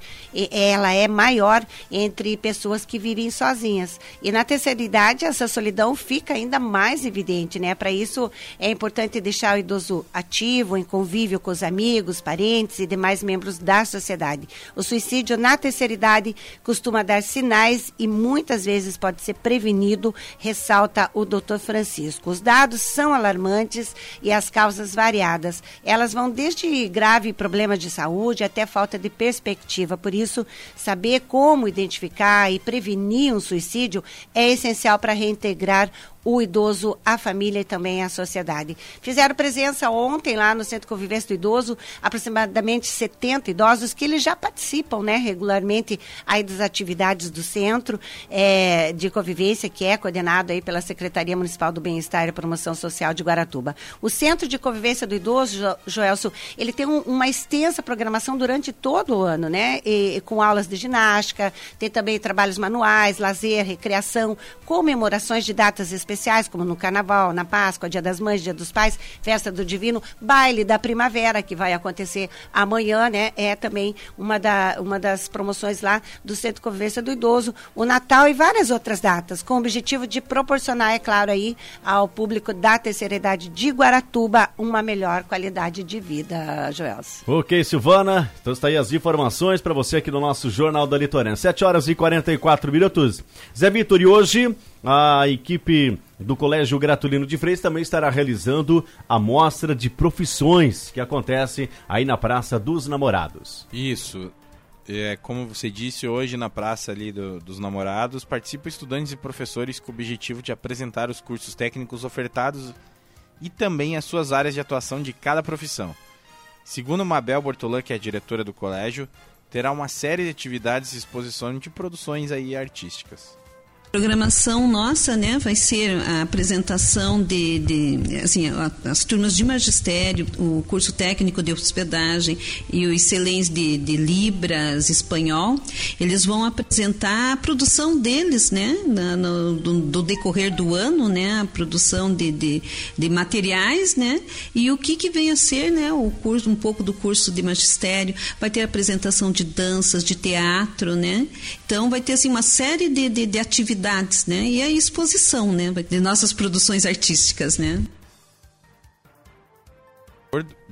ela é maior entre pessoas que vivem sozinhas. E na terceira idade, essa solidão fica ainda mais evidente, né? Para isso, é importante deixar o idoso ativo, em convívio com os amigos, parentes e demais membros da sociedade. O suicídio na terceira idade costuma dar sinais e muitas vezes pode ser prevenido, ressalta o doutor Francisco. Os dados são alarmantes e as causas variadas. Elas vão desde grave problema de saúde até falta de perspectiva. Por isso, saber como identificar e prevenir um suicídio é essencial para reintegrar o idoso, a família e também a sociedade. Fizeram presença ontem lá no Centro de Convivência do Idoso, aproximadamente setenta idosos que eles já participam, né, regularmente aí das atividades do Centro é, de Convivência, que é coordenado aí pela Secretaria Municipal do Bem-Estar e Promoção Social de Guaratuba. O Centro de Convivência do Idoso, jo- Joelson, ele tem um, uma extensa programação durante todo o ano, né, e, e com aulas de ginástica, tem também trabalhos manuais, lazer, recreação, comemorações de datas especiais, como no Carnaval, na Páscoa, Dia das Mães, Dia dos Pais, Festa do Divino, Baile da Primavera, que vai acontecer amanhã, né? É também uma, da, uma das promoções lá do Centro de Convivência do Idoso, o Natal e várias outras datas, com o objetivo de proporcionar, é claro, aí ao público da terceira idade de Guaratuba uma melhor qualidade de vida, Joelson. Ok, Silvana, então está aí as informações para você aqui no nosso Jornal da Litorânea. sete horas e quarenta e quatro minutos. Zé Vitor, e hoje a equipe do Colégio Gratulino de Freitas também estará realizando a mostra de profissões que acontece aí na Praça dos Namorados. Isso. É, como você disse, hoje na Praça ali do, dos Namorados participam estudantes e professores com o objetivo de apresentar os cursos técnicos ofertados e também as suas áreas de atuação de cada profissão. Segundo Mabel Bortolã, que é a diretora do colégio, terá uma série de atividades e exposições de produções aí artísticas. A programação nossa, né, vai ser a apresentação de, de assim, as turmas de magistério, o curso técnico de hospedagem e os excelentes de, de libras, espanhol. Eles vão apresentar a produção deles, né, na, no, do, do decorrer do ano, né, a produção de, de, de materiais, né, e o que, que vem a ser, né, o curso, um pouco do curso de magistério. Vai ter apresentação de danças, de teatro, né. Então vai ter assim uma série de, de, de atividades, né? E a exposição, né, de nossas produções artísticas, né?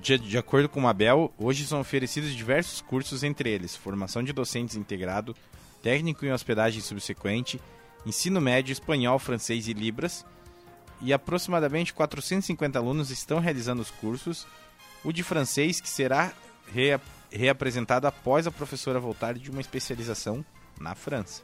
De, de acordo com a Mabel, hoje são oferecidos diversos cursos, entre eles formação de docentes integrado, técnico em hospedagem subsequente, ensino médio, espanhol, francês e libras, e aproximadamente quatrocentos e cinquenta alunos estão realizando os cursos, o de francês que será re, reapresentado após a professora voltar de uma especialização na França.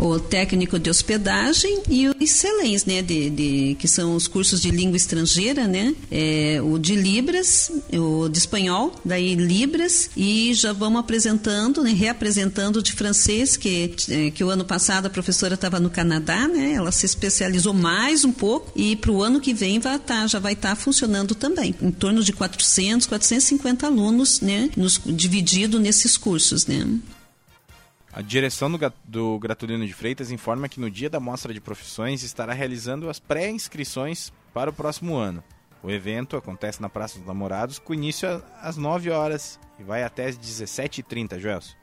o técnico de hospedagem e o excelência, né, de, de, que são os cursos de língua estrangeira, né, é, o de Libras, o de espanhol, daí Libras, e já vamos apresentando, né, reapresentando o de francês, que, que o ano passado a professora estava no Canadá, né, ela se especializou mais um pouco e para o ano que vem vai tá, já vai estar tá funcionando também, em torno de quatrocentos, quatrocentos e cinquenta alunos, né, nos, dividido nesses cursos, né. A direção do, do Gratulino de Freitas informa que no dia da Mostra de Profissões estará realizando as pré-inscrições para o próximo ano. O evento acontece na Praça dos Namorados, com início às nove horas e vai até às dezessete e trinta, Joelson.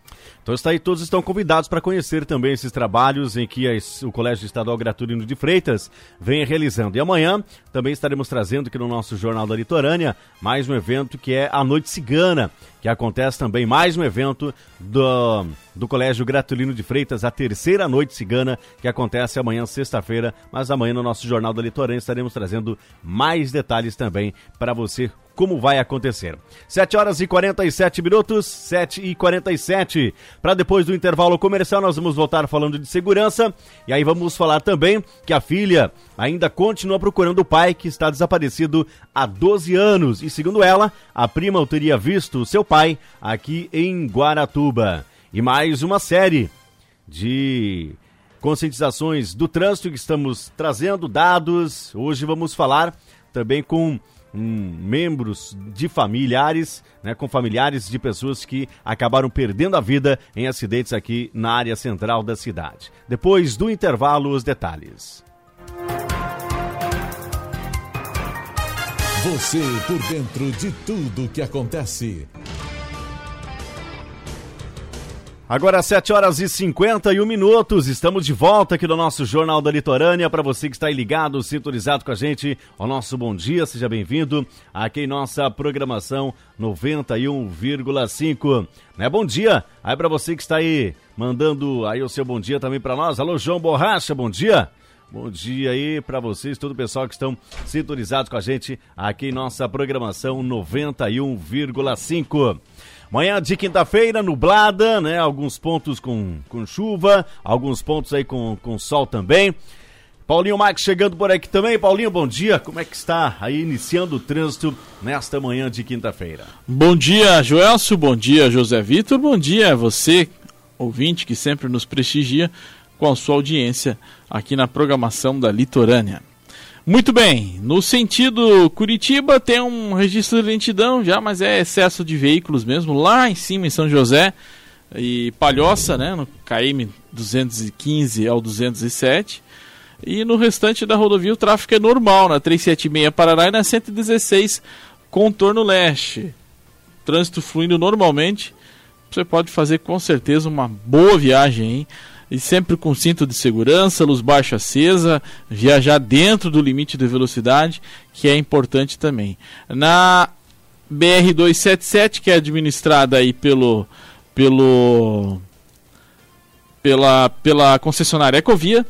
Então está aí, todos estão convidados para conhecer também esses trabalhos em que as, o Colégio Estadual Gratulino de Freitas vem realizando. E amanhã também estaremos trazendo aqui no nosso Jornal da Litorânea mais um evento que é a Noite Cigana, que acontece também mais um evento do, do Colégio Gratulino de Freitas, a terceira Noite Cigana, que acontece amanhã, sexta-feira, mas amanhã no nosso Jornal da Litorânea estaremos trazendo mais detalhes também para você como vai acontecer. sete horas e quarenta e sete minutos, sete e quarenta e sete. Para depois do intervalo comercial, nós vamos voltar falando de segurança e aí vamos falar também que a filha ainda continua procurando o pai que está desaparecido há doze anos e, segundo ela, a prima teria visto seu pai aqui em Guaratuba. E mais uma série de conscientizações do trânsito que estamos trazendo, dados. Hoje vamos falar também com Um, membros de familiares, né, com familiares de pessoas que acabaram perdendo a vida em acidentes aqui na área central da cidade. Depois do intervalo, os detalhes. Você por dentro de tudo que acontece. Agora sete horas e cinquenta e um minutos, estamos de volta aqui no nosso Jornal da Litorânea. Para você que está aí ligado, sintonizado com a gente, o nosso bom dia, seja bem-vindo aqui em nossa programação noventa e um vírgula cinco. Né? Bom dia aí para você que está aí mandando aí o seu bom dia também para nós. Alô, João Borracha, bom dia. Bom dia aí para vocês, todo o pessoal que estão sintonizados com a gente aqui em nossa programação noventa e um vírgula cinco. Manhã de quinta-feira, nublada, né? Alguns pontos com, com chuva, alguns pontos aí com, com sol também. Paulinho Marques chegando por aqui também. Paulinho, bom dia. Como é que está aí iniciando o trânsito nesta manhã de quinta-feira? Bom dia, Joelson. Bom dia, José Vitor. Bom dia a você, ouvinte, que sempre nos prestigia com a sua audiência aqui na programação da Litorânea. Muito bem, no sentido Curitiba tem um registro de lentidão já, mas é excesso de veículos mesmo, lá em cima em São José e Palhoça, né, no K M duzentos e quinze ao duzentos e sete, e no restante da rodovia o tráfego é normal, na trezentos e setenta e seis Paraná e na cento e dezesseis contorno leste, trânsito fluindo normalmente, você pode fazer com certeza uma boa viagem, hein? E sempre com cinto de segurança, luz baixa acesa, viajar dentro do limite de velocidade, que é importante também. Na B R duzentos e setenta e sete, que é administrada aí pelo, pelo, pela, pela concessionária Ecovia,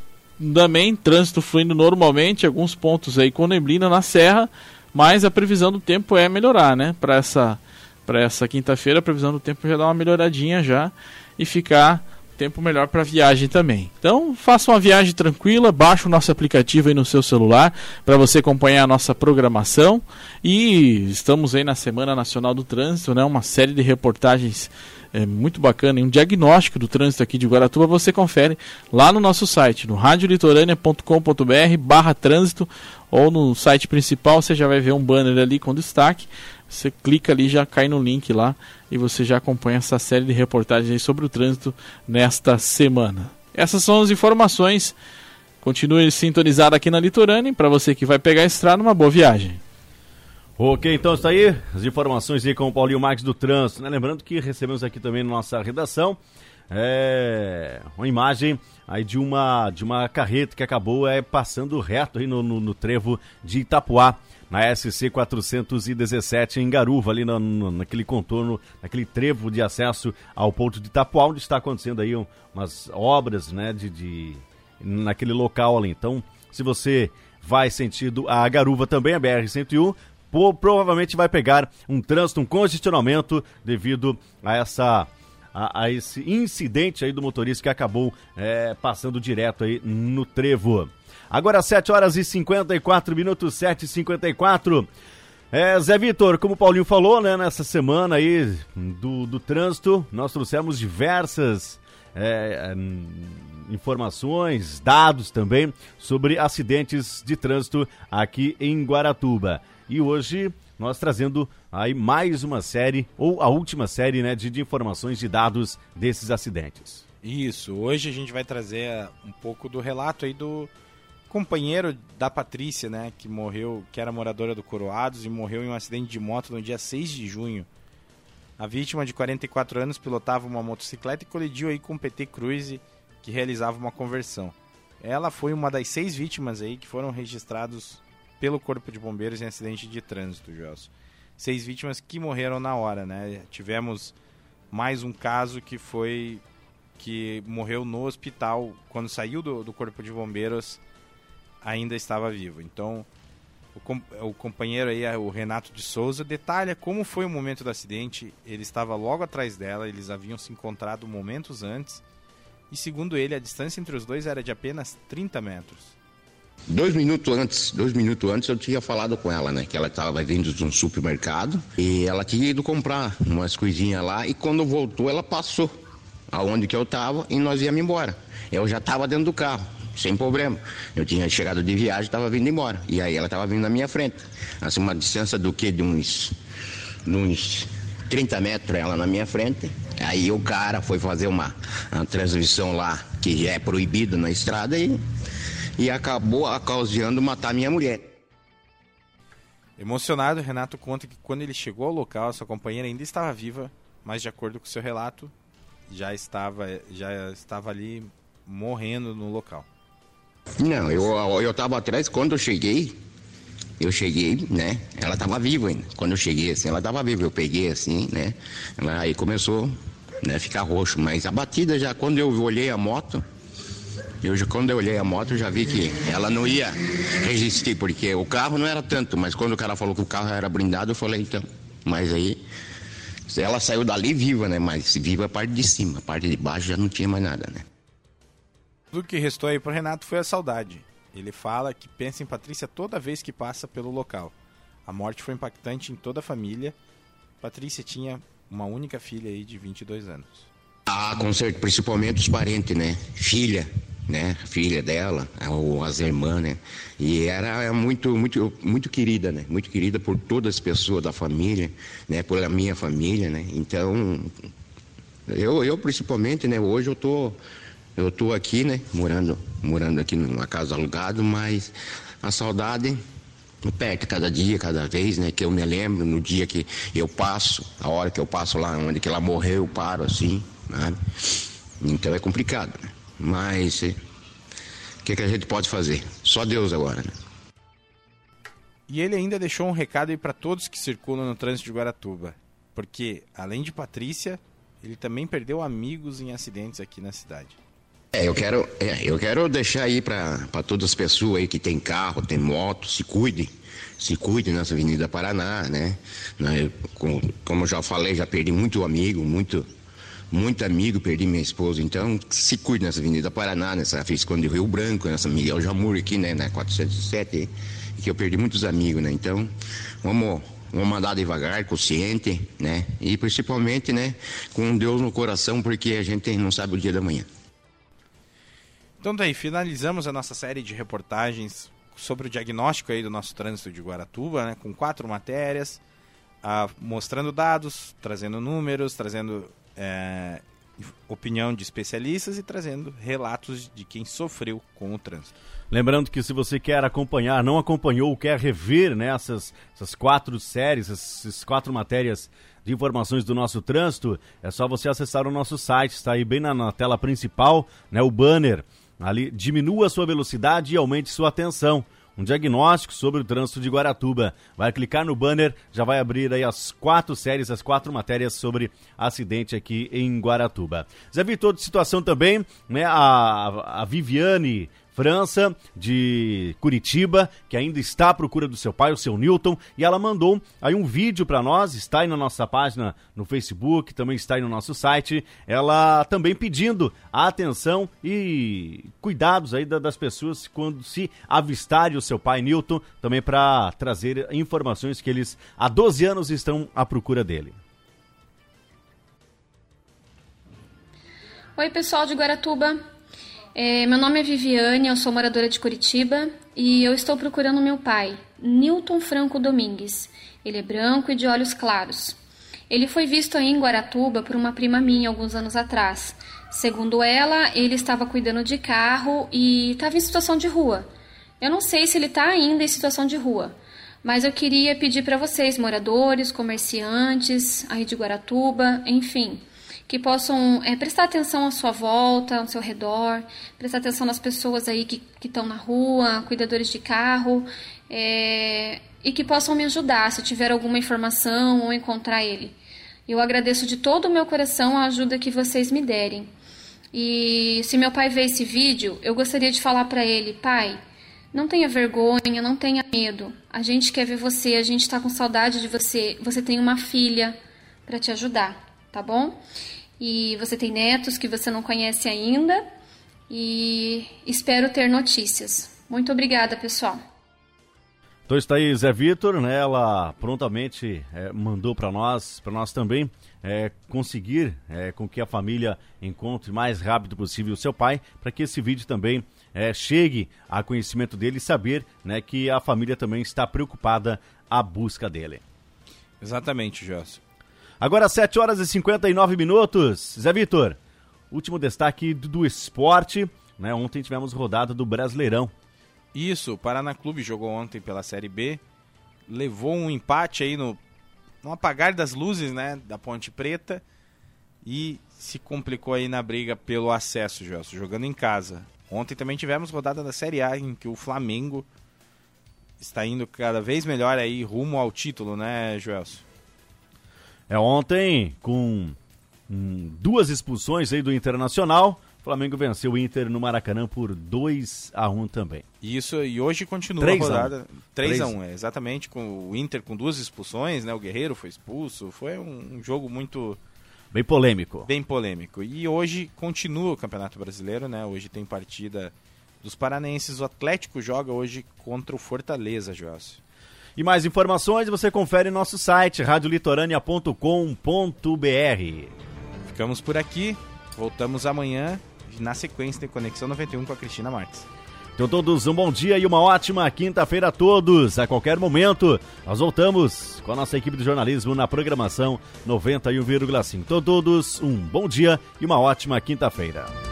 também trânsito fluindo normalmente, alguns pontos aí com neblina na serra, mas a previsão do tempo é melhorar, né? Para essa, para essa quinta-feira, a previsão do tempo já dá uma melhoradinha já e ficar tempo melhor para viagem também. Então, faça uma viagem tranquila, baixa o nosso aplicativo aí no seu celular para você acompanhar a nossa programação. E estamos aí na Semana Nacional do Trânsito, né? Uma série de reportagens é, muito bacana, e um diagnóstico do trânsito aqui de Guaratuba você confere lá no nosso site, no radiolitorânea ponto com ponto b r barra trânsito, ou no site principal você já vai ver um banner ali com destaque. Você clica ali, já cai no link lá e você já acompanha essa série de reportagens aí sobre o trânsito nesta semana. Essas são as informações. Continue sintonizado aqui na Litorânea para você que vai pegar a estrada, uma boa viagem. Ok, então está aí as informações aí com o Paulinho Marques do trânsito, né? Lembrando que recebemos aqui também na nossa redação é, uma imagem aí de uma, de uma carreta que acabou é, passando reto aí no, no, no trevo de Itapuá, na S C quatrocentos e dezessete em Garuva, ali na, na, naquele contorno, naquele trevo de acesso ao ponto de Itapuá, onde está acontecendo aí um, umas obras, né, de, de, naquele local ali. Então, se você vai sentido a Garuva também, a B R cento e um, pô, provavelmente vai pegar um trânsito, um congestionamento devido a essa a, a esse incidente aí do motorista que acabou é, passando direto aí no trevo. Agora sete horas e cinquenta e quatro minutos, sete e cinquenta e quatro. É, Zé Vitor, como o Paulinho falou, né, nessa semana aí do, do trânsito, nós trouxemos diversas é, informações, dados também sobre acidentes de trânsito aqui em Guaratuba. E hoje nós trazendo aí mais uma série, ou a última série, né, de, de informações, de dados desses acidentes. Isso, hoje a gente vai trazer um pouco do relato aí do companheiro da Patrícia, né, que morreu, que era moradora do Coroados e morreu em um acidente de moto no dia seis de junho. A vítima, de quarenta e quatro anos, pilotava uma motocicleta e colidiu aí com o P T Cruze, que realizava uma conversão. Ela foi uma das seis vítimas aí que foram registrados pelo Corpo de Bombeiros em acidente de trânsito, Joelson. Seis vítimas que morreram na hora, né? Tivemos mais um caso que foi que morreu no hospital, quando saiu do, do Corpo de Bombeiros, ainda estava vivo. Então, o, com, o companheiro aí, o Renato de Souza, detalha como foi o momento do acidente. Ele estava logo atrás dela, eles haviam se encontrado momentos antes, e segundo ele, a distância entre os dois era de apenas trinta metros. Dois minutos antes, dois minutos antes eu tinha falado com ela, né? Que ela estava vindo de um supermercado e ela tinha ido comprar umas coisinhas lá e quando voltou ela passou aonde que eu estava e nós íamos embora. Eu já estava dentro do carro, sem problema. Eu tinha chegado de viagem e estava vindo embora. E aí ela estava vindo na minha frente. Assim, uma distância do quê? De uns, de uns trinta metros ela na minha frente. Aí o cara foi fazer uma, uma transmissão lá que já é proibido na estrada e... e acabou acausando matar minha mulher. Emocionado, Renato conta que quando ele chegou ao local, sua companheira ainda estava viva, mas de acordo com seu relato, já estava, já estava ali morrendo no local. Não, eu, eu estava atrás, quando eu cheguei, eu cheguei, né, ela estava viva ainda. Quando eu cheguei, assim, ela estava viva, eu peguei assim, né, ela, aí começou, né, a ficar roxo, mas a batida já, quando eu olhei a moto, Eu, quando eu olhei a moto, eu já vi que ela não ia resistir, porque o carro não era tanto, mas quando o cara falou que o carro era blindado, eu falei, então, mas aí, ela saiu dali viva, né, mas viva a parte de cima, a parte de baixo já não tinha mais nada, né. Tudo que restou aí pro Renato foi a saudade. Ele fala que pensa em Patrícia toda vez que passa pelo local. A morte foi impactante em toda a família. Patrícia tinha uma única filha aí de vinte e dois anos. Ah, com certeza, principalmente os parentes, né, filha. Né, filha dela, ou as irmãs, né, e era muito, muito, muito querida, né, muito querida por todas as pessoas da família, né, pela minha família, né, então, eu, eu principalmente, né, hoje eu tô, eu tô aqui, né, morando, morando aqui numa casa alugada, mas a saudade aperta cada dia, cada vez, né, que eu me lembro, no dia que eu passo, a hora que eu passo lá, onde que ela morreu, eu paro assim, né, então é complicado, né. Mas o que, que a gente pode fazer? Só Deus agora, né? E ele ainda deixou um recado aí para todos que circulam no trânsito de Guaratuba, porque além de Patrícia, ele também perdeu amigos em acidentes aqui na cidade. É, eu quero, é, eu quero deixar aí para todas as pessoas aí que tem carro, tem moto, se cuidem, se cuidem nessa Avenida Paraná, né? Como, como eu já falei, já perdi muito amigo, muito... Muito amigo, perdi minha esposa, então se cuide nessa Avenida Paraná, nessa Visconde do Rio Branco, nessa Miguel Jamur aqui, né, na quatrocentos e sete, que eu perdi muitos amigos, né, então vamos, vamos andar devagar, consciente, né, e principalmente, né, com Deus no coração, porque a gente não sabe o dia da manhã. Então daí, finalizamos a nossa série de reportagens sobre o diagnóstico aí do nosso trânsito de Guaratuba, né, com quatro matérias, a, mostrando dados, trazendo números, trazendo... É, opinião de especialistas e trazendo relatos de quem sofreu com o trânsito. Lembrando que se você quer acompanhar, não acompanhou, quer rever, né, essas, essas quatro séries, essas quatro matérias de informações do nosso trânsito, é só você acessar o nosso site, está aí bem na, na tela principal, né, o banner, ali diminua a sua velocidade e aumente sua atenção. Um diagnóstico sobre o trânsito de Guaratuba. Vai clicar no banner, já vai abrir aí as quatro séries, as quatro matérias sobre acidente aqui em Guaratuba. Zé Vitor, de situação também, né? A, a Viviane França, de Curitiba, que ainda está à procura do seu pai, o seu Newton, e ela mandou aí um vídeo para nós, está aí na nossa página no Facebook, também está aí no nosso site, ela também pedindo a atenção e cuidados aí da, das pessoas quando se avistarem o seu pai Newton, também para trazer informações que eles há doze anos estão à procura dele. Oi, pessoal de Guaratuba, é, meu nome é Viviane, eu sou moradora de Curitiba e eu estou procurando meu pai, Newton Franco Domingues. Ele é branco e de olhos claros. Ele foi visto aí em Guaratuba por uma prima minha alguns anos atrás. Segundo ela, ele estava cuidando de carro e estava em situação de rua. Eu não sei se ele está ainda em situação de rua, mas eu queria pedir para vocês, moradores, comerciantes aí de Guaratuba, enfim, que possam é, prestar atenção à sua volta, ao seu redor, prestar atenção nas pessoas aí que estão na rua, cuidadores de carro, é, e que possam me ajudar se tiver alguma informação ou encontrar ele. Eu agradeço de todo o meu coração a ajuda que vocês me derem. E se meu pai vê esse vídeo, eu gostaria de falar para ele: pai, não tenha vergonha, não tenha medo. A gente quer ver você, a gente está com saudade de você. Você tem uma filha para te ajudar, tá bom? E você tem netos que você não conhece ainda e espero ter notícias. Muito obrigada, pessoal. Então está aí Zé Vitor, né? Ela prontamente é, mandou para nós, para nós também é, conseguir é, com que a família encontre o mais rápido possível o seu pai, para que esse vídeo também é, chegue a conhecimento dele e saber, né, que a família também está preocupada à busca dele. Exatamente, Joss. Agora sete horas e cinquenta e nove minutos. Zé Vitor, último destaque do esporte, né? Ontem tivemos rodada do Brasileirão. Isso, o Paraná Clube jogou ontem pela Série B, levou um empate aí no, no apagar das luzes, né, da Ponte Preta, e se complicou aí na briga pelo acesso, Joelson, jogando em casa. Ontem também tivemos rodada da Série A, em que o Flamengo está indo cada vez melhor aí rumo ao título, né, Joelson? É, ontem, com hum, duas expulsões aí do Internacional, o Flamengo venceu o Inter no Maracanã por dois a um também. Isso, e hoje continua três a rodada. três a um, é, exatamente, com o Inter com duas expulsões, né? O Guerreiro foi expulso, foi um, um jogo muito... Bem polêmico. Bem polêmico. E hoje continua o Campeonato Brasileiro, né? Hoje tem partida dos paranenses, o Atlético joga hoje contra o Fortaleza, Joelson. E mais informações você confere em nosso site, rádio litorânea ponto com ponto b r. Ficamos por aqui, voltamos amanhã, na sequência tem Conexão noventa e um com a Cristina Marques. Então todos um bom dia e uma ótima quinta-feira a todos. A qualquer momento, nós voltamos com a nossa equipe de jornalismo na programação noventa e um vírgula cinco. Então todos um bom dia e uma ótima quinta-feira.